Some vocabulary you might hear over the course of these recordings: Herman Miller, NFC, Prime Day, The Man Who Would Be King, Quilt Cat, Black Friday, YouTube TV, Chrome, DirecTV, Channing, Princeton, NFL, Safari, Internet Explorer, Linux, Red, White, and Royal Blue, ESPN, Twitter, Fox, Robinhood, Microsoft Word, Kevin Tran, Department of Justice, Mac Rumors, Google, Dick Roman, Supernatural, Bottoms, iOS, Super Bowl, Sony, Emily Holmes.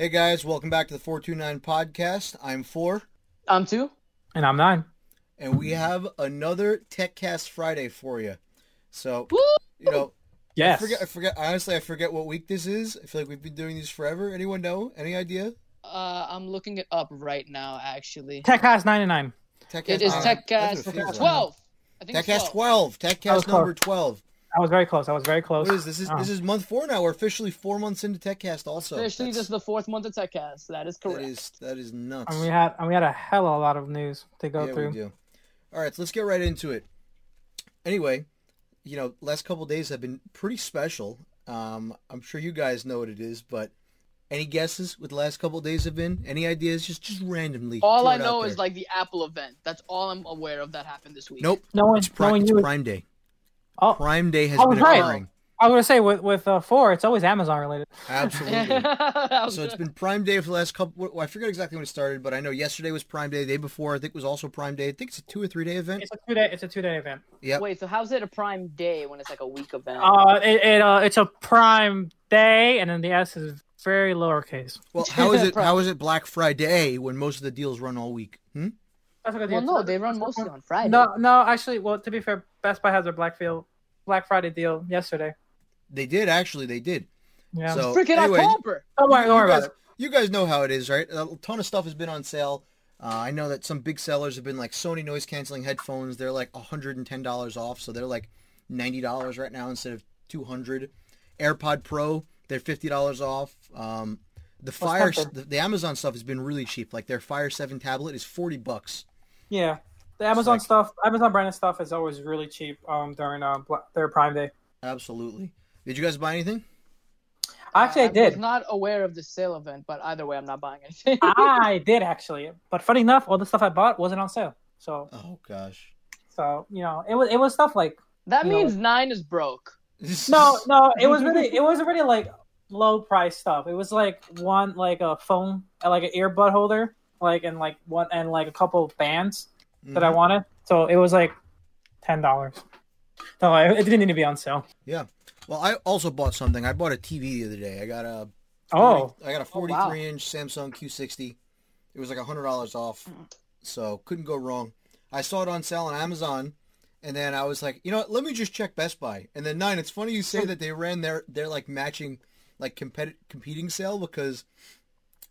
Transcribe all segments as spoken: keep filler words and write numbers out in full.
Hey guys, welcome back to the four two nine podcast. I'm four. I'm two. And I'm nine. And we have another TechCast Friday for you. So, Woo! you know, yes. I forget, I forget, honestly, I forget what week this is. I feel like we've been doing these forever. Anyone know? Any idea? Uh, I'm looking it up right now, actually. TechCast ninety-nine. TechCast it is TechCast twelve. I think TechCast twelve. TechCast number twelve. I was very close. I was very close. What is this? This is, oh. this is month four now. We're officially four months into TechCast also. Officially, That's, this is the fourth month of TechCast. That is correct. That is, that is nuts. And we had and we had a hell of a lot of news to go yeah, through. We do. All right, so let's get right into it. Anyway, you know, last couple of days have been pretty special. Um, I'm sure you guys know what it is, but any guesses what the last couple of days have been? Any ideas? Just just randomly. All I know is like the Apple event. That's all I'm aware of that happened this week. Nope. No one, it's Prime, no one it's knew Prime Day. Oh, Prime Day has been right. occurring. I was going to say, with, with uh, four, it's always Amazon related. Absolutely. So it's been Prime Day for the last couple... Well, I forget exactly when it started, but I know yesterday was Prime Day. The day before, I think, was also Prime Day. I think it's a two- or three-day event. It's a two-day It's a two-day event. Yep. Wait, so how's it a Prime Day when it's like a week event? Uh, it, it uh, It's a Prime Day, and then the S is very lowercase. Well, how is it How is it Black Friday when most of the deals run all week? Hmm? Well, no, they run mostly on Friday. No, no, actually, well, to be fair, Best Buy has their Blackfield Black Friday deal yesterday. They did, actually, they did. Yeah. So, freaking anyway, October! Don't worry, don't worry about it. You guys know how it is, right? A ton of stuff has been on sale. Uh, I know that some big sellers have been like Sony noise-canceling headphones. They're like one hundred ten dollars off, so they're like ninety dollars right now instead of two hundred dollars. AirPod Pro, they're fifty dollars off. Um, the Fire, the, the Amazon stuff has been really cheap. Like their Fire Seven tablet is forty bucks. Yeah, the Amazon like, stuff, Amazon branded stuff is always really cheap um, during uh, their Prime Day. Absolutely. Did you guys buy anything? Actually, uh, I did. I was not aware of the sale event, but either way, I'm not buying anything. I did, actually. But funny enough, all the stuff I bought wasn't on sale. So. Oh, gosh. So, you know, it was it was stuff like... That means know, nine is broke. No, no, it was really, it wasn't really like low price stuff. It was like one, like a phone, like an earbud holder. Like and like one and like a couple of bands mm-hmm. that I wanted, so it was like ten dollars. No, it didn't need to be on sale. Yeah, well, I also bought something. I bought a T V the other day. I got a oh, I got a forty-three oh, wow. inch Samsung Q sixty. It was like a hundred dollars off, so couldn't go wrong. I saw it on sale on Amazon, and then I was like, you know what? Let me just check Best Buy. And then nine. It's funny you say that they ran their their like matching like compet- competing sale because.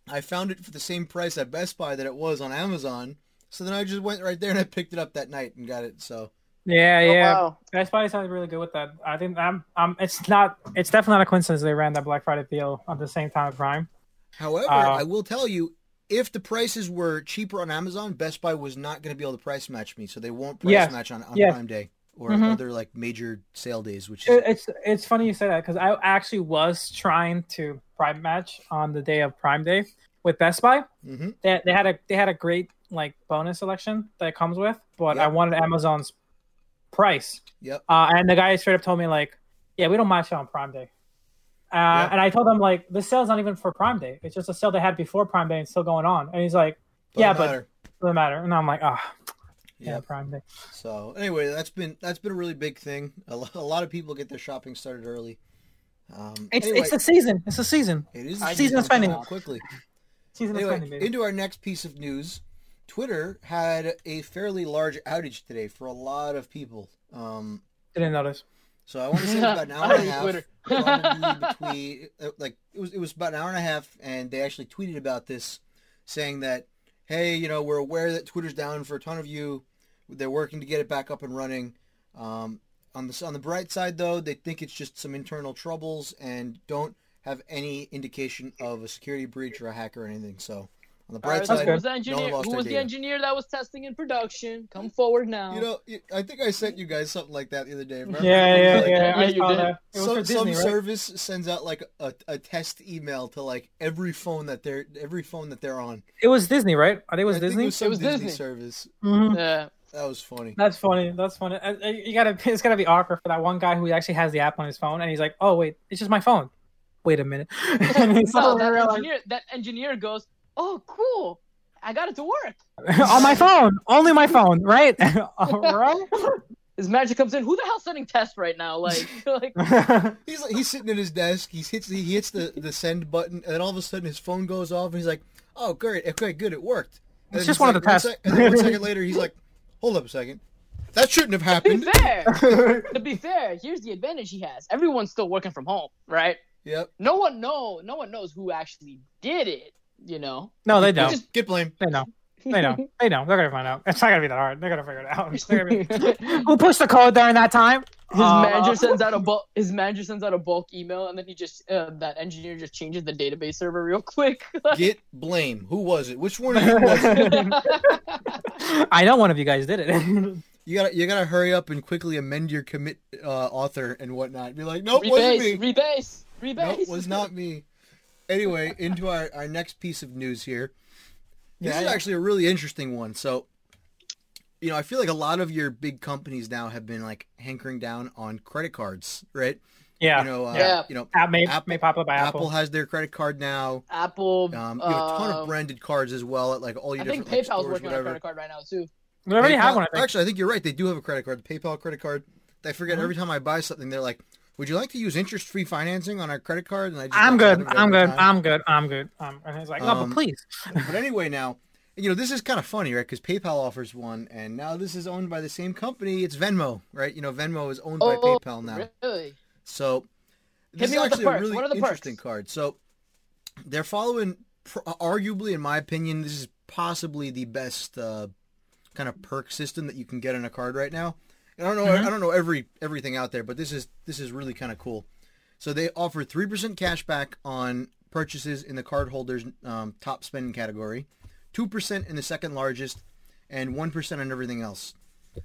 I found it for the same price at Best Buy that it was on Amazon. So then I just went right there and I picked it up that night and got it. So yeah, oh, yeah. Wow. Best Buy sounds really good with that. I think I'm, um, it's not, it's definitely not a coincidence they ran that Black Friday deal at the same time at Prime. However, uh, I will tell you, if the prices were cheaper on Amazon, Best Buy was not going to be able to price match me, so they won't price yes, match on, on yes. Prime Day or mm-hmm. other like major sale days. Which is... it's it's funny you say that because I actually was trying to Prime match on the day of Prime Day with Best Buy. Mm-hmm. They, they had a they had a great like bonus selection that it comes with, but yep. I wanted Amazon's price. Yep. Uh, and the guy straight up told me like, yeah, we don't match it on Prime Day. Uh, yep. And I told him like, this sale's not even for Prime Day. It's just a sale they had before Prime Day and still going on. And he's like, yeah, doesn't but matter. It doesn't matter. And I'm like, ah, oh, yeah, yep. Prime Day. So anyway, that's been that's been a really big thing. A lot of people get their shopping started early. Um, it's anyway, it's a season. It's a season. It is a season of spending. Quickly. Season anyway, of spending, into our next piece of news, Twitter had a fairly large outage today for a lot of people. Um, Didn't notice. So I want to say about an hour and a half. Between, like it was, it was about an hour and a half, and they actually tweeted about this, saying that, hey, you know, we're aware that Twitter's down for a ton of you. They're working to get it back up and running. Um, On the, on the bright side, though, they think it's just some internal troubles and don't have any indication of a security breach or a hack or anything. So, on the bright right, side, was engineer, no one lost who was the data. Engineer that was testing in production? Come forward now. You know, I think I sent you guys something like that the other day. Remember? Yeah, yeah, like, yeah. Like, yeah you did. Some, Disney, some right? service sends out like a, a test email to like every phone that they're every phone that they're on. It was Disney, right? I think it was I Disney. It was, some it was Disney, Disney service. Mm-hmm. Yeah. That was funny. That's funny. That's funny. You gotta. It's gotta be awkward for that one guy who actually has the app on his phone, and he's like, "Oh wait, it's just my phone." Wait a minute. no, that, engineer, that engineer goes, "Oh cool, I got it to work on my phone. Only my phone, right? right? his manager comes in. Who the hell's sending tests right now? Like, like... he's like, he's sitting at his desk. He hits he hits the, the send button, and all of a sudden his phone goes off, and he's like, "Oh, great, okay, good, it worked." And it's just one like, of the tests. And then one second later, he's like, "Hold up a second, that shouldn't have happened." To be fair, to be fair, here's the advantage he has. Everyone's still working from home, right? Yep. No one know. No one knows who actually did it. You know? No, they don't. Just... Get blamed. They know. They know. They know. They're gonna find out. It's not gonna be that hard. They're gonna figure it out. Be... Who pushed the code during that time? His uh... manager sends out a bulk. His manager sends out a bulk email, and then he just uh, that engineer just changes the database server real quick. Get blame. Who was it? Which one of you was it? I know one of you guys did it. You gotta, you gotta hurry up and quickly amend your commit uh, author and whatnot. Be like, nope, wasn't me. Rebase. Rebase. Nope, was not me. Anyway, into our, our next piece of news here. This yeah, is actually a really interesting one. So, you know, I feel like a lot of your big companies now have been like hankering down on credit cards, right? Yeah. You know, uh, yeah. You know, App may, Apple may pop up by Apple. Apple has their credit card now. Apple. Um, you uh, know, a ton of branded cards as well at like all your I different stores. I think PayPal's like, stores, working whatever. on a credit card right now too. They already PayPal, have one. I think. Actually, I think you're right. They do have a credit card, the PayPal credit card. I forget mm-hmm. every time I buy something, they're like, would you like to use interest-free financing on our credit card? And I just I'm, good. I'm, good. I'm good. I'm good. I'm good. I'm good. Like, no, um, but please. But anyway, now, you know, this is kind of funny, right? Because PayPal offers one, and now this is owned by the same company. It's Venmo, right? You know, Venmo is owned oh, by PayPal now. Really? So this is actually a really interesting perks? card. So they're following, arguably, in my opinion, this is possibly the best uh, kind of perk system that you can get on a card right now. I don't know. Mm-hmm. I don't know every everything out there, but this is this is really kind of cool. So they offer three percent cash back on purchases in the cardholder's um, top spending category, two percent in the second largest, and one percent on everything else.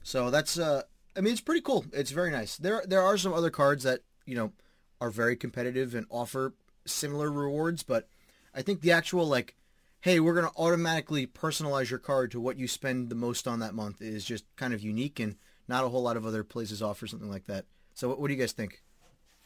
So that's uh, I mean, it's pretty cool. It's very nice. There there are some other cards that you know are very competitive and offer similar rewards, but I think the actual like, hey, we're gonna automatically personalize your card to what you spend the most on that month is just kind of unique and. Not a whole lot of other places offer something like that. So what, what do you guys think?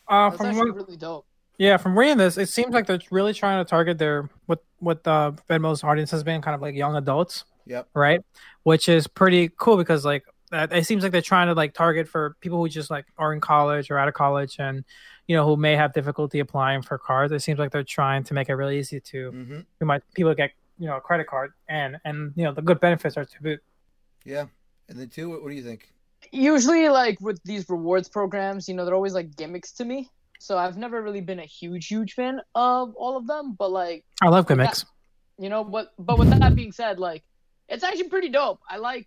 Uh, That's from actually what, really dope. Yeah, from reading this, it seems like they're really trying to target their what what uh, Venmo's audience has been, kind of like young adults. Yep. Right? Which is pretty cool because like uh, it seems like they're trying to like target for people who just like are in college or out of college and you know who may have difficulty applying for cards. It seems like they're trying to make it really easy to mm-hmm. you might people get you know a credit card and and you know the good benefits are to boot. Yeah, and then too, what, what do you think? Usually, like, with these rewards programs, you know, they're always, like, gimmicks to me. So I've never really been a huge, huge fan of all of them. But, like... I love gimmicks. That, you know, but, but with that being said, like, it's actually pretty dope. I like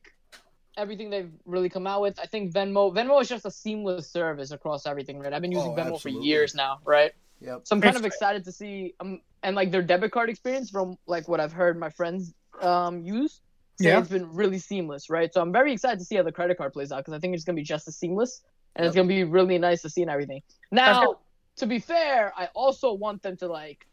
everything they've really come out with. I think Venmo... Venmo is just a seamless service across everything, right? I've been using oh, Venmo absolutely. for years now, right? Yep. So I'm kind That's of excited right. to see... Um, and, like, their debit card experience from, like, what I've heard my friends um use... Yeah, it's been really seamless, right? So I'm very excited to see how the credit card plays out because I think it's going to be just as seamless and yep. it's going to be really nice to see and everything. Now, to be fair, I also want them to, like,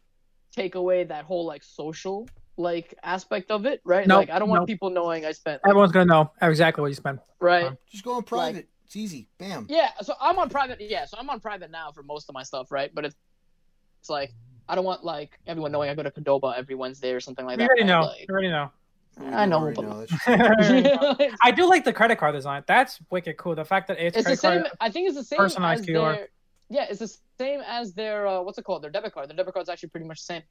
take away that whole, like, social, like, aspect of it, right? Nope. Like, I don't want nope. people knowing I spent. Like, everyone's going to know exactly what you spent. Right. Um, Just go on private. Like, it's easy. Bam. Yeah. So I'm on private. Yeah. So I'm on private now for most of my stuff, right? But it's, it's like, I don't want, like, everyone knowing I go to Qdoba every Wednesday or something like that. You already know. Like, you already know. I know, but... know. I do like the credit card design. That's wicked cool. The fact that it's, it's the same. Card, I think it's the same personalized as Q R. Their, yeah, it's the same as their uh, what's it called? Their debit card. Their debit card's actually pretty much the same.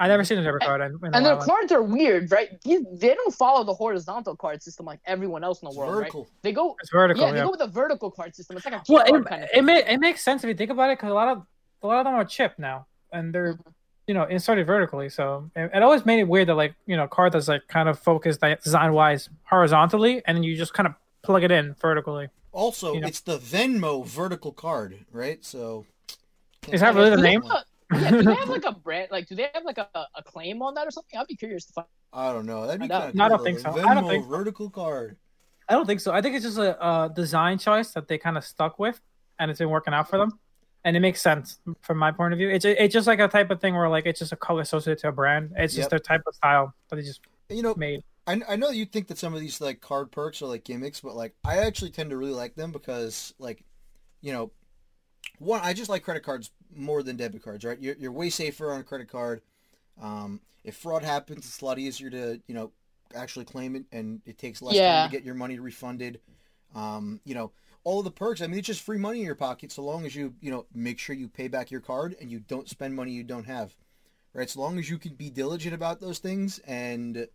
I never seen a debit card. And, and their cards are weird, right? They, they don't follow the horizontal card system like everyone else in the world, vertical. right? They go. It's vertical. Yeah, yeah, they go with a vertical card system. It's like a well, it, kind of it, may, it makes sense if you think about it, because a lot of a lot of them are chipped now, and they're. Mm-hmm. You know, inserted vertically. So it, it always made it weird that, like, you know, card that's like kind of focused like, design wise horizontally, and then you just kind of plug it in vertically. Also, you know? It's the Venmo vertical card, right? So is that really the name? They, yeah, do they have like a brand? Like, do they have like a, a claim on that or something? I'd be curious to find. I don't know. That'd be kind of cool. I don't think so. Venmo I don't think vertical card. I don't think so. I think it's just a, a design choice that they kind of stuck with, and it's been working out for them. And it makes sense from my point of view. It's it's just like a type of thing where like it's just a color associated to a brand. It's just yep. their type of style that they just you know made. I I know you think that some of these like card perks are like gimmicks, but like I actually tend to really like them because like you know one I just like credit cards more than debit cards. Right, you're you're way safer on a credit card. Um, if fraud happens, it's a lot easier to you know actually claim it, and it takes less yeah. time to get your money refunded. Um, you know. all the perks. I mean, it's just free money in your pocket so long as you, you know, make sure you pay back your card and you don't spend money you don't have, right? So long as you can be diligent about those things. And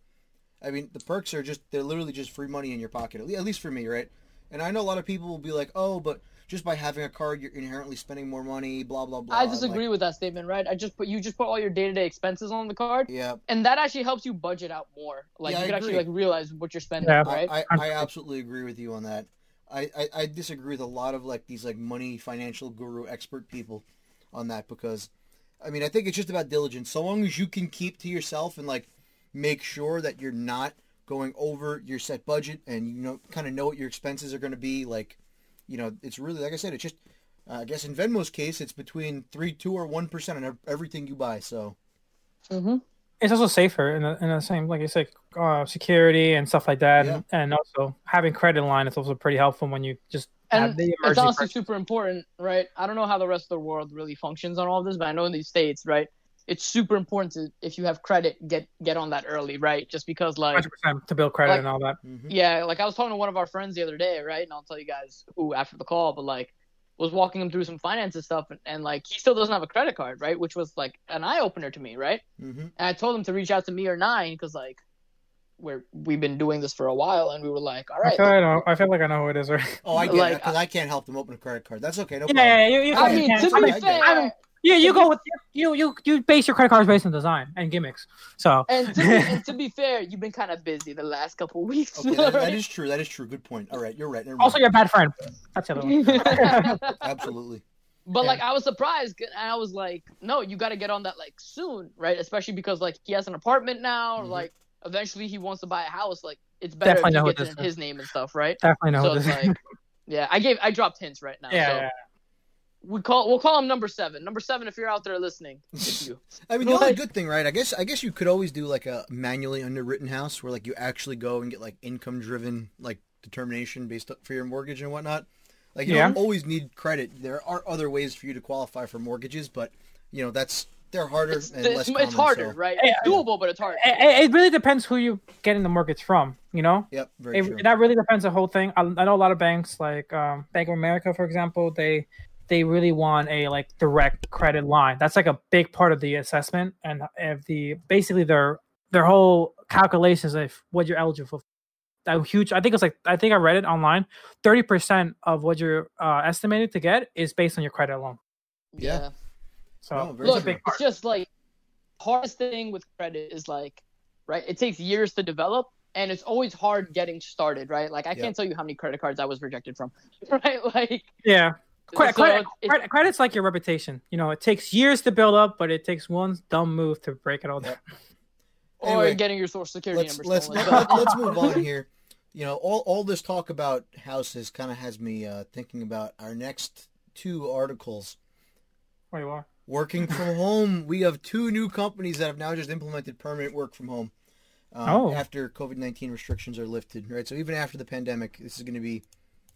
I mean, the perks are just, they're literally just free money in your pocket, at least for me, right? And I know a lot of people will be like, oh, but just by having a card, you're inherently spending more money, blah, blah, blah. I disagree like, with that statement, right? I just put You just put all your day-to-day expenses on the card. Yeah. And that actually helps you budget out more. Like, yeah, you can actually, like, realize what you're spending, yeah. right? I, I, I absolutely agree with you on that. I, I, I disagree with a lot of, like, these, like, money, financial guru, expert people on that because, I mean, I think it's just about diligence. So long as you can keep to yourself and, like, make sure that you're not going over your set budget and, you know, kind of know what your expenses are going to be, like, you know, it's really, like I said, it's just, uh, I guess in Venmo's case, it's between three, two, or one percent on everything you buy, so. Mm-hmm. It's also safer in the, in the same, like you said, uh, security and stuff like that. Yeah. And, and also having credit line is also pretty helpful when you just and have the emergency. It's also super important, right? I don't know how the rest of the world really functions on all this, but I know in these states, right? It's super important to, if you have credit, get get on that early, right? Just because, like, one hundred percent to build credit like, and all that. Mm-hmm. Yeah, like I was talking to one of our friends the other day, right? And I'll tell you guys who after the call, but like, was walking him through some finances stuff, and, and like he still doesn't have a credit card, right? Which was like an eye opener to me, right? Mm-hmm. And I told him to reach out to me or Nine because like we're we've been doing this for a while, and we were like, all right. I feel, like, I know, I feel like I know who it is, right? Oh, I get like, it because I, I can't help them open a credit card. That's okay. No problem. Yeah, yeah, yeah, yeah. I mean, to be I fair. I Yeah, you go with you you you base your credit cards based on design and gimmicks. So and to be, and to be fair, you've been kind of busy the last couple of weeks. Okay, that, that is true. That is true. Good point. All right, you're right. Also, you're a bad friend. That's the other one. Absolutely. But yeah. like, I was surprised, and I was like, no, you got to get on that like soon, right? Especially because like he has an apartment now, mm-hmm. or, like eventually he wants to buy a house. Like it's better Definitely if he gets it in his name and stuff, right? Definitely know so this. It's like, yeah, I gave I dropped hints right now. Yeah. So. yeah. We call we'll call him number seven. Number seven, if you're out there listening, it's you. I mean, the only good thing, right? I guess I guess you could always do like a manually underwritten house where like you actually go and get like income driven like determination based up for your mortgage and whatnot. Like you yeah. don't always need credit. There are other ways for you to qualify for mortgages, but you know that's they're harder it's, and it's, less common. It's harder, so. right? It's doable, but it's hard. It, it really depends who you're getting the mortgage from. You know. Yep. Very it, true. That really depends the whole thing. I, I know a lot of banks, like um, Bank of America, for example, they. they really want a like direct credit line. That's like a big part of the assessment. And if the, basically their, their whole calculations of what you're eligible for. That huge, I think it's like, I think I read it online. thirty percent of what you're uh, estimated to get is based on your credit alone. Yeah. So no, look, it's, a big part. It's just like hardest thing with credit is like, right. It takes years to develop. And it's always hard getting started. Right. Like I yeah. can't tell you how many credit cards I was rejected from. Right. Like, yeah. Credit, so credit, credit, credit's like your reputation. You know, it takes years to build up, but it takes one dumb move to break it all down. Or anyway, getting your social security let's, number. Let's, let's, let's move on here. You know, all, all this talk about houses kind of has me uh, thinking about our next two articles. Where you are? Working from home. We have two new companies that have now just implemented permanent work from home um, oh. after COVID nineteen restrictions are lifted, right? So even after the pandemic, this is going to be...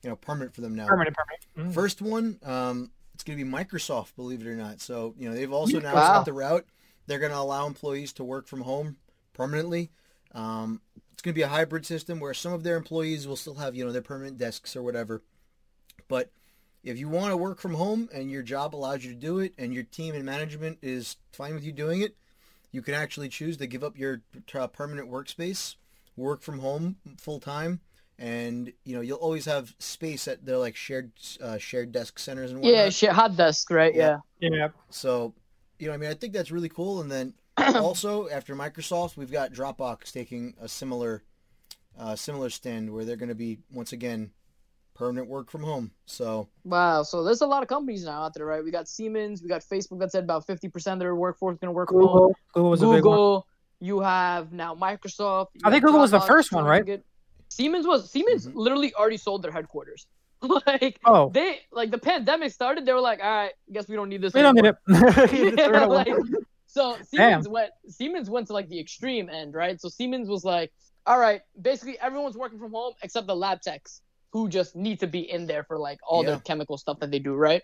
You know, permanent for them now. Permanent, permanent. Mm. First one, um, it's going to be Microsoft, believe it or not. So, you know, they've also now wow. set the route. They're going to allow employees to work from home permanently. Um, it's going to be a hybrid system where some of their employees will still have, you know, their permanent desks or whatever. But if you want to work from home and your job allows you to do it and your team and management is fine with you doing it, you can actually choose to give up your permanent workspace, work from home full time. And, you know, you'll always have space at their, like, shared uh, shared desk centers and whatnot. Yeah, hot desk, right? Yeah. yeah. Yeah. So, you know, I mean, I think that's really cool. And then also, after Microsoft, we've got Dropbox taking a similar uh, similar stand where they're going to be, once again, permanent work from home. So Wow. So there's a lot of companies now out there, right? We got Siemens. We got Facebook that said about fifty percent of their workforce is going to work from home. Google was a big one. You have now Microsoft. I think Google was the first one, right? Siemens was Siemens mm-hmm. literally already sold their headquarters. like oh. they like the pandemic started, they were like, all right, I guess we don't need this. We anymore. don't need it. yeah, like, so Siemens Damn. went Siemens went to like the extreme end, right? So Siemens was like, all right, basically everyone's working from home except the lab techs who just need to be in there for like all yeah. their chemical stuff that they do, right?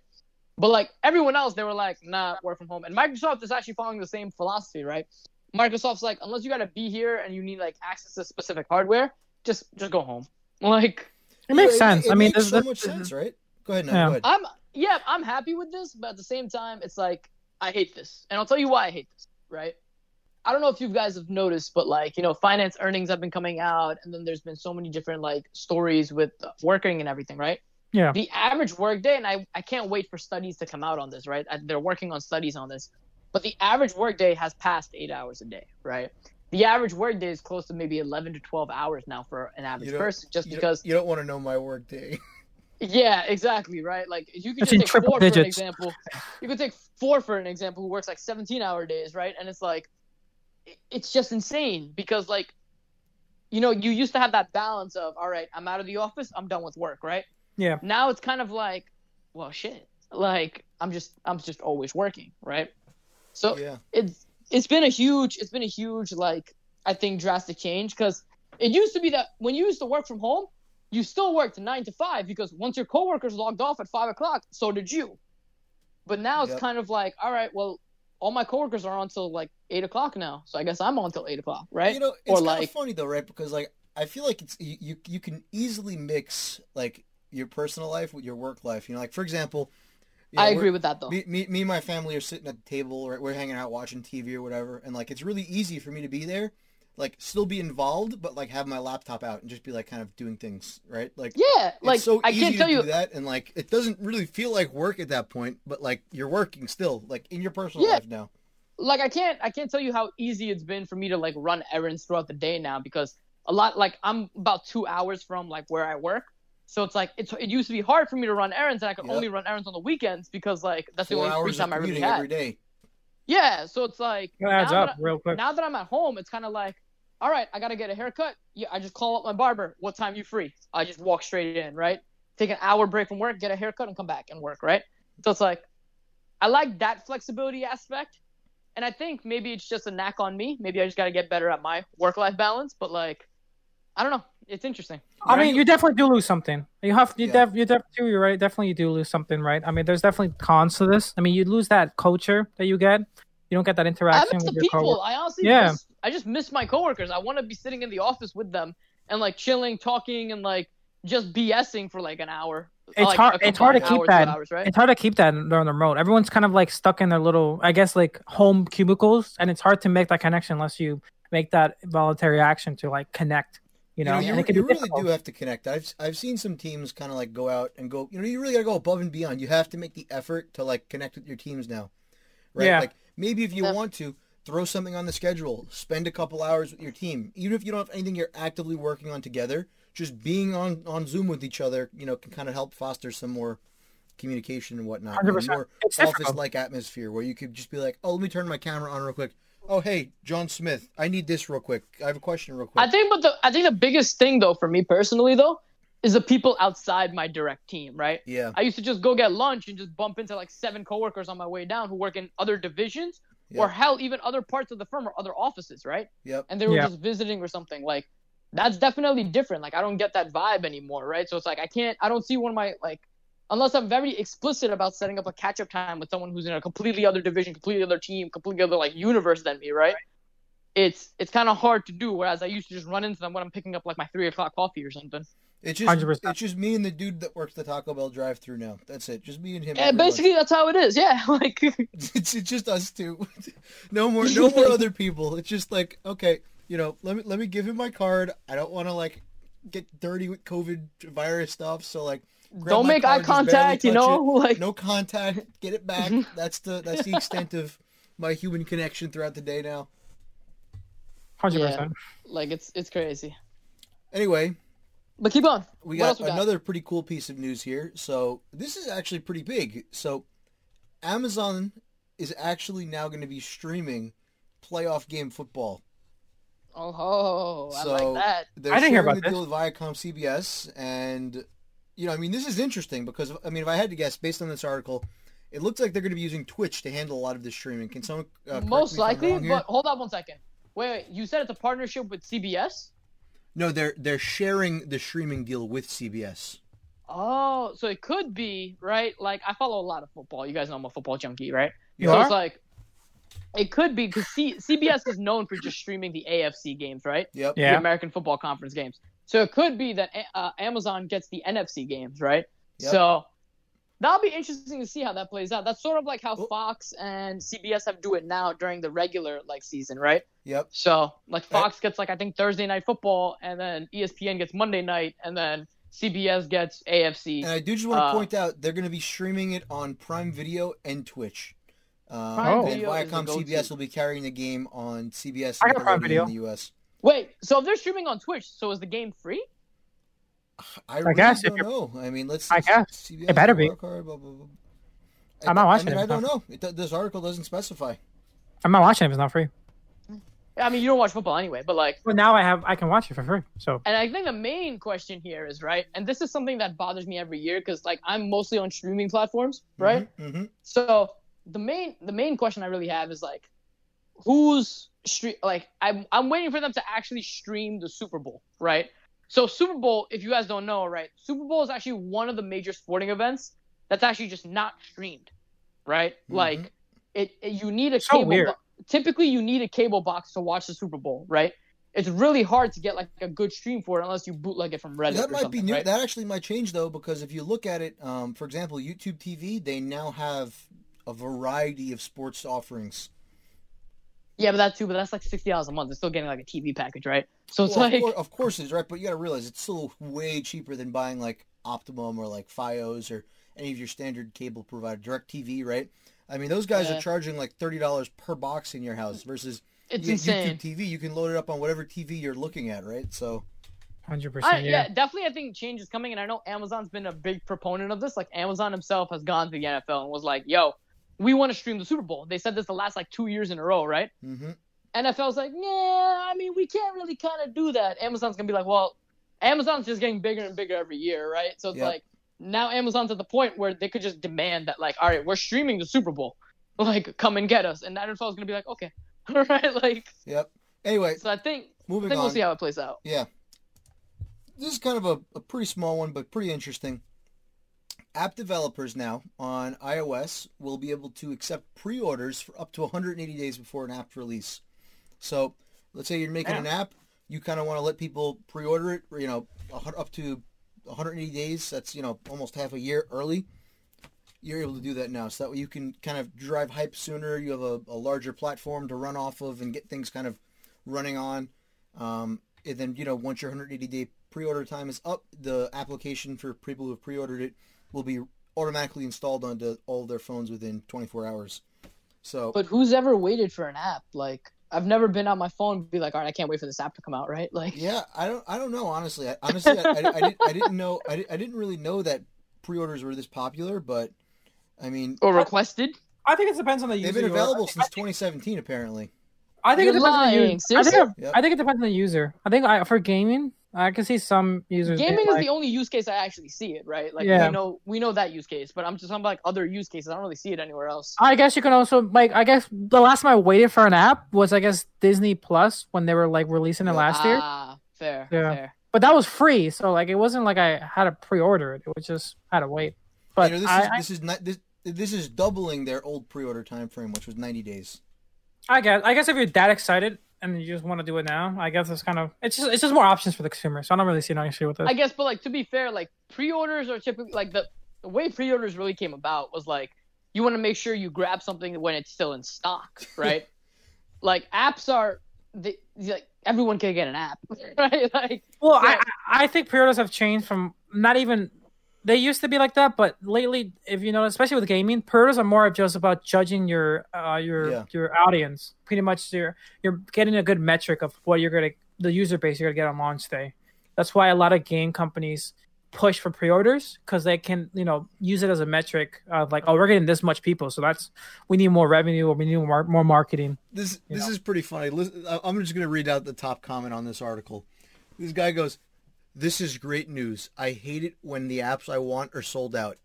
But like everyone else, they were like, nah, work from home. And Microsoft is actually following the same philosophy, right? Microsoft's like, unless you gotta be here and you need like access to specific hardware. Just just go home. Like It makes yeah, sense. It, it I mean, makes so much sense, right? Go ahead, Nat, yeah. go ahead. I'm yeah, I'm happy with this, but at the same time, it's like I hate this, and I'll tell you why I hate this, right? I don't know if you guys have noticed, but like, you know, finance earnings have been coming out, and then there's been so many different like stories with working and everything, right? Yeah. The average workday, and I, I can't wait for studies to come out on this, right? I, they're working on studies on this, but the average workday has passed eight hours a day, right? The average workday is close to maybe eleven to twelve hours now for an average person, just you because don't, you don't want to know my workday. Yeah, exactly, right? Like you could just take four digits. for an example. You could take four for an example who works like seventeen-hour days, right? And it's like. It's just insane because, like, you know, you used to have that balance of, all right, I'm out of the office, I'm done with work, right? Yeah. Now it's kind of like, well, shit, like I'm just, I'm just always working, right? So yeah. it's it's been a huge, it's been a huge, like, I think drastic change because it used to be that when you used to work from home, you still worked nine to five because once your coworkers logged off at five o'clock, so did you. But now yep. it's kind of like, all right, well. All my coworkers are on till like eight o'clock now, so I guess I'm on till eight o'clock, right? You know, it's or kind like... of funny though, right? Because like I feel like it's you you can easily mix like your personal life with your work life. You know, like for example, you know, I agree with that though. Me, me, me and my family are sitting at the table, right? We're hanging out watching T V or whatever, and like it's really easy for me to be there, like still be involved, but like have my laptop out and just be like kind of doing things, right? Like yeah, it's like so I easy can't tell to you do that, and like it doesn't really feel like work at that point, but like you're working still, like in your personal yeah. life now. Like I can't, I can't tell you how easy it's been for me to like run errands throughout the day now because a lot, like I'm about two hours from like where I work, so it's like it's it used to be hard for me to run errands, and I could yep. only run errands on the weekends because like that's Four the only free time I really had. Every day. Yeah, so it's like it adds up I, real quick. Now that I'm at home, it's kind of like. All right, I got to get a haircut. Yeah, I just call up my barber. What time you free? I just walk straight in, right? Take an hour break from work, get a haircut, and come back and work, right? So it's like I like that flexibility aspect, and I think maybe it's just a knack on me. Maybe I just got to get better at my work-life balance, but, like, I don't know. It's interesting. I mean, you definitely do lose something. You have you yeah. def you def too, you're right. Definitely you do lose something, right? I mean, there's definitely cons to this. I mean, you lose that culture that you get. You don't get that interaction I miss with the your people. Coworkers. I honestly yeah. miss, I just miss my coworkers. I want to be sitting in the office with them and like chilling, talking, and like just BSing for like an hour. It's like, hard. It's hard to keep that. Hours, right? It's hard to keep that on the remote. Everyone's kind of like stuck in their little, I guess, like home cubicles, and it's hard to make that connection unless you make that voluntary action to like connect. You know, you, know, you, and it can you really difficult. do have to connect. I've I've seen some teams kind of like go out and go. You know, you really gotta go above and beyond. You have to make the effort to like connect with your teams now, right? Yeah. Like, maybe if you want to, throw something on the schedule. Spend a couple hours with your team. Even if you don't have anything you're actively working on together, just being on, on Zoom with each other, you know, can kind of help foster some more communication and whatnot. one hundred percent And more office-like atmosphere where you could just be like, oh, let me turn my camera on real quick. Oh, hey, John Smith, I need this real quick. I have a question real quick. I think, but the, I think the biggest thing, though, for me personally, though, is the people outside my direct team, right? Yeah. I used to just go get lunch and just bump into like seven coworkers on my way down who work in other divisions yeah. or hell, even other parts of the firm or other offices, right? Yep. And they were yeah. just visiting or something. Like that's definitely different. Like I don't get that vibe anymore, right? So it's like I can't – I don't see one of my – like unless I'm very explicit about setting up a catch-up time with someone who's in a completely other division, completely other team, completely other like universe than me, right? right. It's it's kind of hard to do, whereas I used to just run into them when I'm picking up like my three o'clock coffee or something. It's just one hundred percent It's just me and the dude that works the Taco Bell drive-thru now. That's it. Just me and him. Yeah, basically lunch. That's how it is. Yeah, like it's, it's just us two. No more, no more other people. It's just like okay, you know, let me let me give him my card. I don't want to like get dirty with COVID virus stuff. So like, don't make card, eye contact. You know, it. like no contact. Get it back. That's the that's the extent of my human connection throughout the day now. one hundred percent Yeah, like it's it's crazy. Anyway. But keep on. We got, we got another pretty cool piece of news here. So this is actually pretty big. So Amazon is actually now going to be streaming playoff game football. Oh, I so like that. They're I didn't hear about the this. deal with Viacom C B S, and you know, I mean, this is interesting because I mean, if I had to guess based on this article, it looks like they're going to be using Twitch to handle a lot of the streaming. Can someone uh, most likely? But here? Hold on one second. Wait, wait, you said it's a partnership with C B S? No, they're they're sharing the streaming deal with C B S. Oh, so it could be, right? Like, I follow a lot of football. You guys know I'm a football junkie, right? You so are? It's like, it could be because C- CBS is known for just streaming the A F C games, right? Yep. The yeah. American Football Conference games. So it could be that uh, Amazon gets the N F C games, right? Yep. So that'll be interesting to see how that plays out. That's sort of like how Fox and C B S have do it now during the regular like season, right? Yep. So like Fox gets like I think Thursday night football, and then E S P N gets Monday night, and then C B S gets A F C. And I do just want to uh, point out they're going to be streaming it on Prime Video and Twitch. Um, Prime oh. Video and Viacom C B S will be carrying the game on C B S I got Prime Video. In the U S. Wait, so if they're streaming on Twitch, so is the game free? I, really I guess don't if know. I mean, let's. I guess C B S it better be. Card, blah, blah, blah. I, I'm not watching. I mean, it I don't know. It, this article doesn't specify. I'm not watching it if it's not free. I mean, you don't watch football anyway, but like. Well, now I have. I can watch it for free. So. And I think the main question here is right, and this is something that bothers me every year because like I'm mostly on streaming platforms, right? Mm-hmm, mm-hmm. So the main the main question I really have is like, who's stream? Like I'm I'm waiting for them to actually stream the Super Bowl, right? So Super Bowl, if you guys don't know, right, Super Bowl is actually one of the major sporting events that's actually just not streamed, right? Mm-hmm. Like, it, it you need a so cable weird. Bo- typically you need a cable box to watch the Super Bowl, right? It's really hard to get like a good stream for it unless you bootleg it from Reddit. That or might be new. Right? That actually might change though, because if you look at it, um, for example, YouTube T V, they now have a variety of sports offerings. Yeah, but that too, but that's like sixty dollars a month. It's still getting like a T V package, right? So it's well, like... Of course, of course it is, right? But you got to realize it's still way cheaper than buying like Optimum or like Fios or any of your standard cable provider, DirecTV, right? I mean, those guys yeah. are charging like thirty dollars per box in your house versus it's you insane. YouTube T V. You can load it up on whatever T V you're looking at, right? So... one hundred percent. I, yeah. yeah, definitely I think change is coming, and I know Amazon's been a big proponent of this. Like Amazon himself has gone to the N F L and was like, yo... we want to stream the Super Bowl. They said this the last like two years in a row, right? Mm-hmm. N F L's like, nah, I mean, we can't really kind of do that. Amazon's going to be like, well, Amazon's just getting bigger and bigger every year, right? So it's yep. like now Amazon's at the point where they could just demand that like, all right, we're streaming the Super Bowl. Like, come and get us. And N F L's going to be like, okay. All right, like. Yep. Anyway. So I think, moving I think on. We'll see how it plays out. Yeah. This is kind of a, a pretty small one, but pretty interesting. App developers now on iOS will be able to accept pre-orders for up to one hundred eighty days before an app's release. So let's say you're making an app, you kind of want to let people pre-order it, you know, up to one hundred eighty days. That's, you know, almost half a year early. You're able to do that now. So that way you can kind of drive hype sooner. You have a, a larger platform to run off of and get things kind of running on. Um, and then, you know, once your one hundred eighty day pre-order time is up, the application for people who have pre-ordered it will be automatically installed onto all their phones within twenty-four hours. So, but who's ever waited for an app? Like, I've never been on my phone and be like, all right, I can't wait for this app to come out, right? Like, yeah, I don't, I don't know, honestly. I, honestly, I, I, I, didn't, I didn't know, I, I didn't really know that pre-orders were this popular, but I mean, or requested. I think it depends on the user. They've been available since twenty seventeen, apparently. I think it depends on the user. I think, yep. I think it depends on the user. I think I, for gaming. I can see some users. Gaming is like, the only use case I actually see it, right? Like yeah. we know we know that use case, but I'm just talking about like other use cases. I don't really see it anywhere else. I guess you can also like I guess the last time I waited for an app was I guess Disney Plus when they were like releasing it last ah, year. Ah, fair, yeah. fair. But that was free, so like it wasn't like I had to pre-order it. It was just I had to wait. But you know, this I, is I, this is not this this is doubling their old pre-order time frame, which was ninety days. I guess I guess if you're that excited and you just want to do it now, I guess it's kind of it's just it's just more options for the consumer. So I don't really see an issue with it. I guess, but like to be fair, like pre-orders are typically like the, the way pre-orders really came about was like you want to make sure you grab something when it's still in stock, right? Like apps are the like everyone can get an app, right? Like well, yeah. I I think pre-orders have changed from not even they used to be like that, but lately, if you know, especially with gaming, pre-orders are more of just about judging your uh, your yeah. your audience. Pretty much, you're you're getting a good metric of what you're gonna the user base you're gonna get on launch day. That's why a lot of game companies push for pre-orders because they can you know use it as a metric of like, oh, we're getting this much people, so that's we need more revenue or we need more, more marketing. This this know? is pretty funny. Listen, I'm just gonna read out the top comment on this article. This guy goes, "This is great news. I hate it when the apps I want are sold out."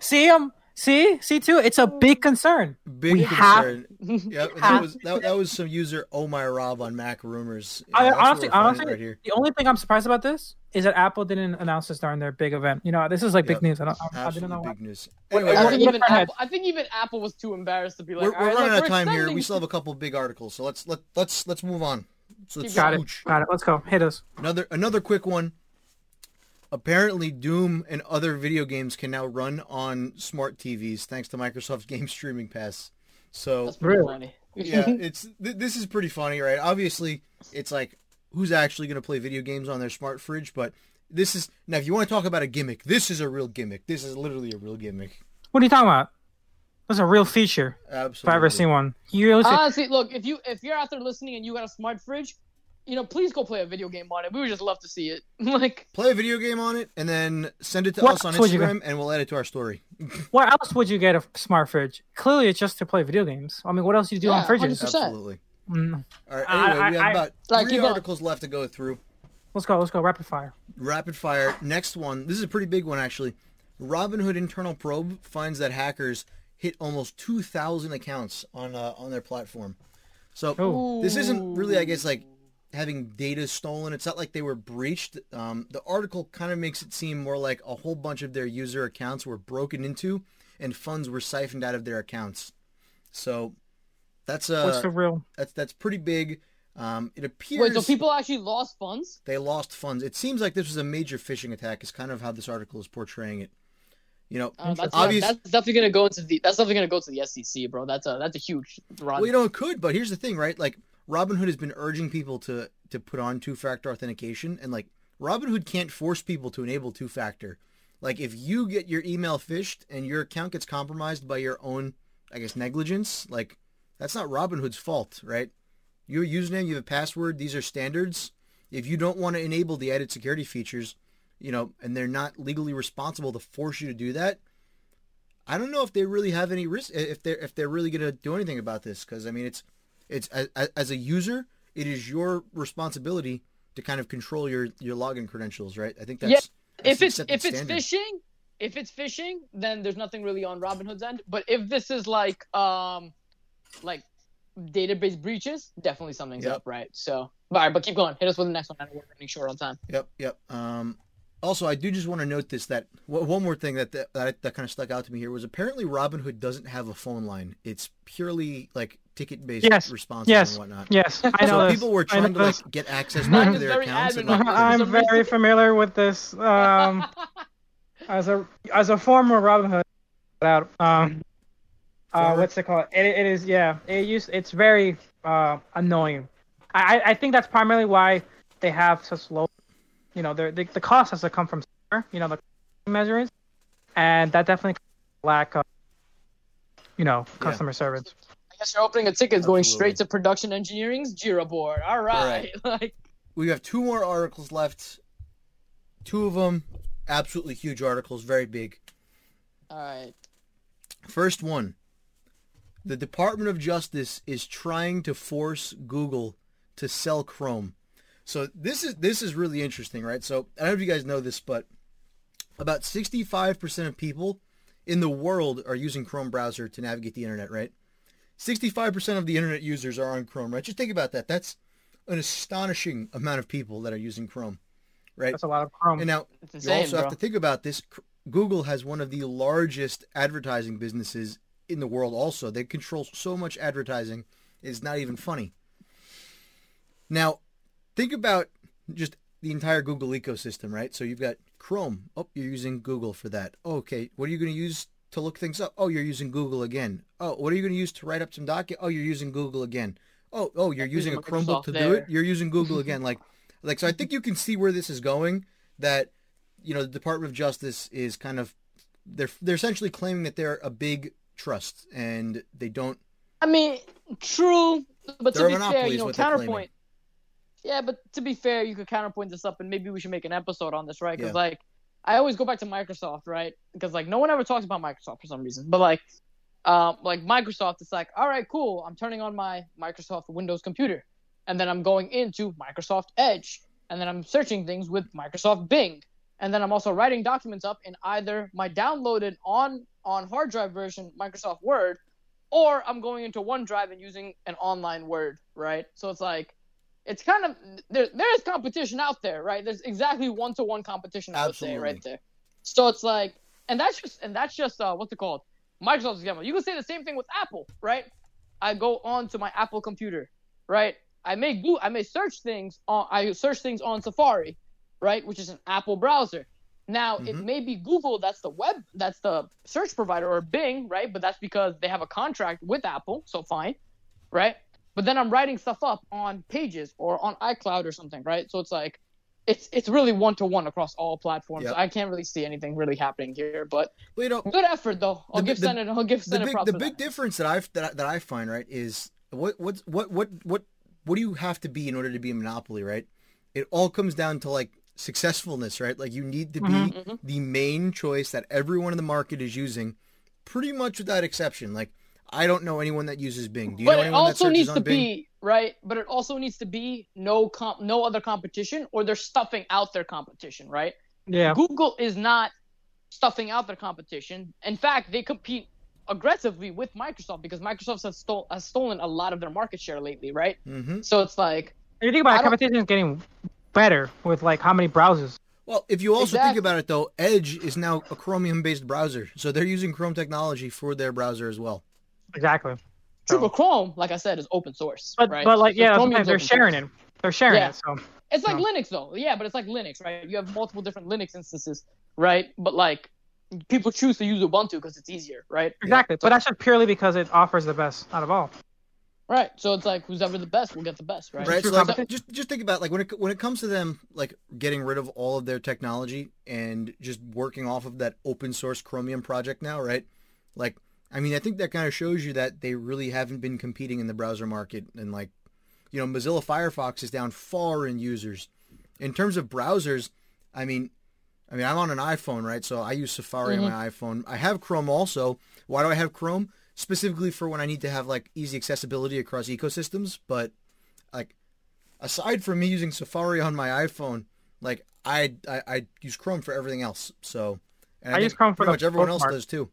See um, see, see too. It's a big concern. Big we concern. Have... Yep. And that was that, that was some user Oh My Rob on Mac Rumors. You know, I, honestly, honestly, right here. The only thing I'm surprised about this is that Apple didn't announce this during their big event. You know, this is like yep. big news. I don't. I, I didn't know. Big what. News. Anyway, I, think even Apple, I think even Apple was too embarrassed to be like. We're, we're right, running like, out of time here. We still have a couple big articles, so let's let let's let's move on. So let's got it. Got it. Let's go. Hit us. Another another quick one. Apparently, Doom and other video games can now run on smart T Vs thanks to Microsoft's Game Streaming Pass. So that's pretty funny. Yeah, it's th- this is pretty funny, right? Obviously, it's like who's actually going to play video games on their smart fridge? But this is now. If you want to talk about a gimmick, this is a real gimmick. This is literally a real gimmick. What are you talking about? That's a real feature. Absolutely. If I've ever seen one. You really honestly, see- look, if you if you're out there listening and you got a smart fridge, you know, please go play a video game on it. We would just love to see it. Like, play a video game on it and then send it to us on Instagram and we'll add it to our story. What else would you get a smart fridge? Clearly, it's just to play video games. I mean, what else do you do yeah, on fridges? one hundred percent Absolutely. Mm. All right. Anyway, I, I, we have about I, three articles left to go through. Let's go. Let's go. Rapid fire. Rapid fire. Next one. This is a pretty big one, actually. Robinhood internal probe finds that hackers hit almost two thousand accounts on uh, on their platform. So Ooh. This isn't really, I guess, like having data stolen. It's not like they were breached. Um, the article kind of makes it seem more like a whole bunch of their user accounts were broken into and funds were siphoned out of their accounts. So that's uh, what's the real? That's that's pretty big. Um, it appears. Wait, so people actually lost funds? They lost funds. It seems like this was a major phishing attack. Is kind of how this article is portraying it. You know, uh, that's, obvious... that's definitely gonna go into the. That's definitely gonna go to the S E C, bro. That's a that's a huge run. Well, you know, it could, but here's the thing, right? Like, Robinhood has been urging people to, to put on two-factor authentication, and, like, Robinhood can't force people to enable two-factor. Like, if you get your email phished and your account gets compromised by your own, I guess, negligence, like, that's not Robinhood's fault, right? You have a username, you have a password, these are standards. If you don't want to enable the added security features, you know, and they're not legally responsible to force you to do that, I don't know if they really have any risk, if they're, if they're really going to do anything about this, because, I mean, it's... It's as a user, it is your responsibility to kind of control your, your login credentials, right? I think that's, yeah. If that's it's if standard. It's phishing, if it's phishing, then there's nothing really on Robinhood's end. But if this is like um, like database breaches, definitely something's yep. up, right? So, all right, but keep going. Hit us with the next one. We're running short on time. Yep, yep. Um, also, I do just want to note this that one more thing that that that, that kind of stuck out to me here was apparently Robinhood doesn't have a phone line. It's purely like ticket-based yes. responses yes. and whatnot. Yes, I know. So this. People were trying to like, get access back to their accounts. And, like, I'm very familiar with this. Um, as a as a former Robinhood, out um, uh, what's it called? It, it is yeah. It used it's very uh, annoying. I, I think that's primarily why they have such low. You know, the the cost has to come from somewhere. You know, the measure is, and that definitely lack of you know customer yeah. service. I guess you're opening a ticket going straight to production engineering's Jira board. All right. All right. Like, we have two more articles left. Two of them, absolutely huge articles, very big. All right. First one. The Department of Justice is trying to force Google to sell Chrome. So this is this is really interesting, right? So I don't know if you guys know this, but about sixty-five percent of people in the world are using Chrome browser to navigate the internet, right? sixty-five percent of the internet users are on Chrome, right? Just think about that. That's an astonishing amount of people that are using Chrome, right? That's a lot of Chrome. And now insane, you also bro. have to think about this. Google has one of the largest advertising businesses in the world also. They control so much advertising, it's not even funny. Now, think about just the entire Google ecosystem, right? So you've got Chrome. Oh, you're using Google for that. Okay, what are you going to use to look things up? Oh, you're using Google again. Oh, what are you going to use to write up some document? Oh, you're using Google again. Oh, oh, you're using a Chromebook to do it. You're using Google again. Like, like, so I think you can see where this is going, that, you know, the Department of Justice is kind of, they're, they're essentially claiming that they're a big trust and they don't. I mean, true, but to be fair, you know, counterpoint. Yeah, but to be fair, you could counterpoint this up and maybe we should make an episode on this, right? Because yeah. like, I always go back to Microsoft, right? Because, like, no one ever talks about Microsoft for some reason. But, like, uh, like Microsoft, it's like, all right, cool. I'm turning on my Microsoft Windows computer. And then I'm going into Microsoft Edge. And then I'm searching things with Microsoft Bing. And then I'm also writing documents up in either my downloaded on, on hard drive version Microsoft Word, or I'm going into OneDrive and using an online Word, right? So it's like, it's kind of there. There is competition out there, right? There's exactly one-to-one competition out there, right there. So it's like, and that's just, and that's just uh, what's it called? Microsoft's example. You can say the same thing with Apple, right? I go on to my Apple computer, right? I may go, I may search things on I search things on Safari, right, which is an Apple browser. Now, mm-hmm. it may be Google that's the web that's the search provider, or Bing, right? But that's because they have a contract with Apple, so fine, right? But then I'm writing stuff up on Pages or on iCloud or something, right? So it's like it's it's really one to one across all platforms. Yep. I can't really see anything really happening here, but well, you know, good effort though. I'll the, give the, Senate I'll give Senate props. The big, the big that. difference that I've that I, that I find, right, is what what what what what what do you have to be in order to be a monopoly, right? It all comes down to like successfulness, right? Like you need to be mm-hmm, mm-hmm. the main choice that everyone in the market is using, pretty much without exception. Like I don't know anyone that uses Bing. Do you but know anyone it also that needs on to Bing? Be right, but it also needs to be no comp, no other competition, or they're stuffing out their competition, right? Yeah. Google is not stuffing out their competition. In fact, they compete aggressively with Microsoft because Microsoft has, stole, has stolen a lot of their market share lately, right? Mm-hmm. So it's like you think about competition is getting better with like how many browsers. Well, if you also exactly. think about it though, Edge is now a Chromium-based browser, so they're using Chrome technology for their browser as well. Exactly. True, so. But Chrome, like I said, is open source. But right? but like so yeah, sometimes they're sharing source. it. They're sharing yeah. it. So it's like so. Linux though, yeah, but it's like Linux, right? You have multiple different Linux instances, right? But like people choose to use Ubuntu because it's easier, right? Exactly. Yeah. But that's just purely because it offers the best out of all. Right, so it's like who's ever the best will get the best, right? Right. So like, just just think about like when it when it comes to them like getting rid of all of their technology and just working off of that open source Chromium project now, right? Like, I mean, I think that kind of shows you that they really haven't been competing in the browser market, and like, you know, Mozilla Firefox is down far in users. In terms of browsers, I mean, I mean, I'm on an iPhone, right? So I use Safari mm-hmm. on my iPhone. I have Chrome also. Why do I have Chrome? Specifically for when I need to have like easy accessibility across ecosystems. But like, aside from me using Safari on my iPhone, like I I, I use Chrome for everything else. So and I, I use Chrome for pretty much everyone else does too.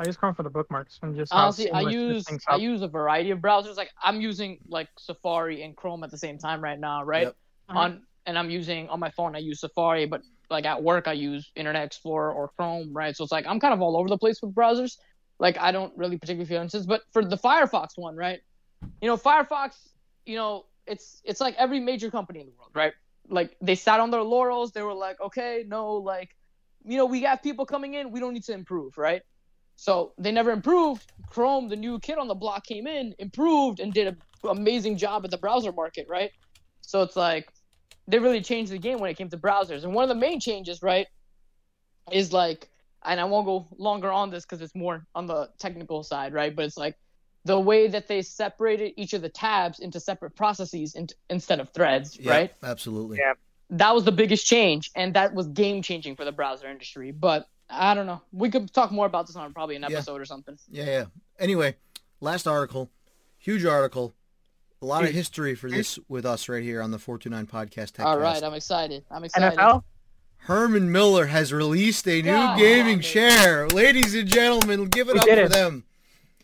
I use Chrome for the bookmarks and just honestly, I use I use a variety of browsers. Like I'm using like Safari and Chrome at the same time right now, right? Yep. On and I'm using on my phone I use Safari, but like at work I use Internet Explorer or Chrome, right? So it's like I'm kind of all over the place with browsers. Like, I don't really particularly feel interested. But for the Firefox one, right, you know, Firefox, you know, it's it's like every major company in the world, right? Like, they sat on their laurels. They were like, okay, no, like, you know, we got people coming in. We don't need to improve, right? So they never improved. Chrome, the new kid on the block, came in, improved, and did an amazing job at the browser market, right? So it's like they really changed the game when it came to browsers. And one of the main changes, right, is like, and I won't go longer on this because it's more on the technical side, right? But it's like the way that they separated each of the tabs into separate processes in, instead of threads, yeah, right? Absolutely. Yeah. That was the biggest change, and that was game-changing for the browser industry. But I don't know. We could talk more about this on probably an episode yeah. or something. Yeah, yeah. Anyway, last article, huge article, a lot of history for this with us right here on the four two nine Podcast TechCast. All right, I'm excited. I'm excited. N F L? Herman Miller has released a new God, gaming dude. chair. Ladies and gentlemen, give it we up for it. them.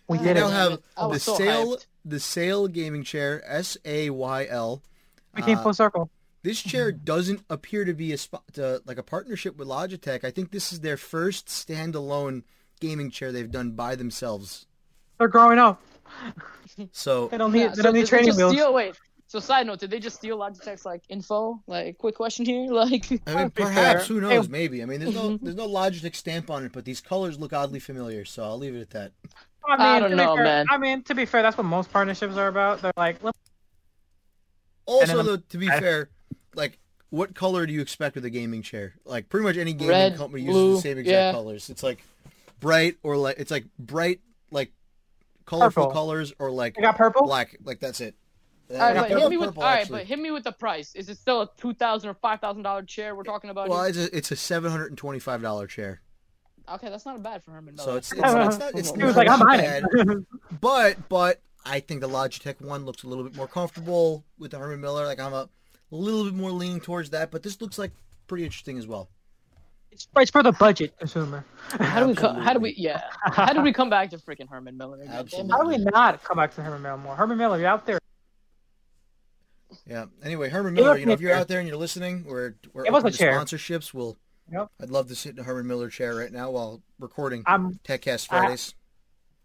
We did now it. have the so Sail hyped. the Sail gaming chair, S A Y L. I came uh, full circle. This chair doesn't appear to be a uh, like a partnership with Logitech. I think this is their first standalone gaming chair they've done by themselves. They're growing up. So they don't need yeah, they don't so need training wheels. So, side note, did they just steal Logitech's, like, info? Like, quick question here? Like, I mean, perhaps. Fair. Who knows? Hey, maybe. I mean, there's no there's no Logitech stamp on it, but these colors look oddly familiar, so I'll leave it at that. I, mean, I don't know, fair, man. I mean, to be fair, that's what most partnerships are about. They're like... Let's... Also, though, to be fair, like, what color do you expect with a gaming chair? Like, pretty much any gaming Red, company uses blue, the same exact yeah. colors. It's, like, bright or, like... It's, like, bright, like, colorful purple. colors or, like... You got purple? Black. Like, that's it. All right, but hit me with, all right, but hit me with the price. Is it still a two thousand dollars or five thousand dollars chair we're talking about? Well, here? it's a, it's a seven hundred twenty-five dollars chair. Okay, that's not bad for Herman Miller. So it's, it's, it's not it's it was not like, I'm bad. It. but, but I think the Logitech one looks a little bit more comfortable with the Herman Miller. Like, I'm a little bit more leaning towards that, but this looks like pretty interesting as well. It's, it's for the budget consumer. How do we come, how do we yeah how do we come back to freaking Herman Miller again? Absolutely. How do we not come back to Herman Miller more? Herman Miller, you're out there. Yeah. Anyway, Herman Miller, you know, if you're out there and you're listening, we're we're open to sponsorships. We'll, yep. I'd love to sit in a Herman Miller chair right now while recording I'm, TechCast Fridays.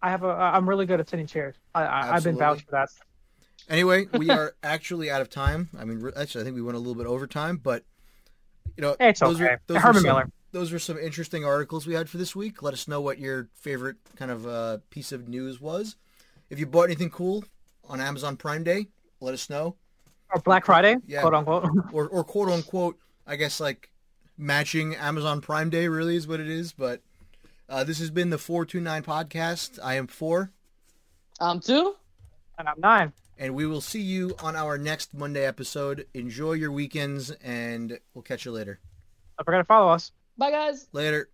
I have, I have a. I'm really good at sitting chairs. I, I, I've been vouched for that. Anyway, we are actually out of time. I mean, actually, I think we went a little bit over time, but you know, it's those okay. Are, those Herman some, Miller. Those were some interesting articles we had for this week. Let us know what your favorite kind of uh, piece of news was. If you bought anything cool on Amazon Prime Day, let us know. Or Black Friday, yeah, quote unquote. Or, or quote unquote, I guess like matching Amazon Prime Day really is what it is. But uh, this has been the four two nine Podcast. I am four. I'm two. And I'm nine. And we will see you on our next Monday episode. Enjoy your weekends, and we'll catch you later. Don't forget to follow us. Bye, guys. Later.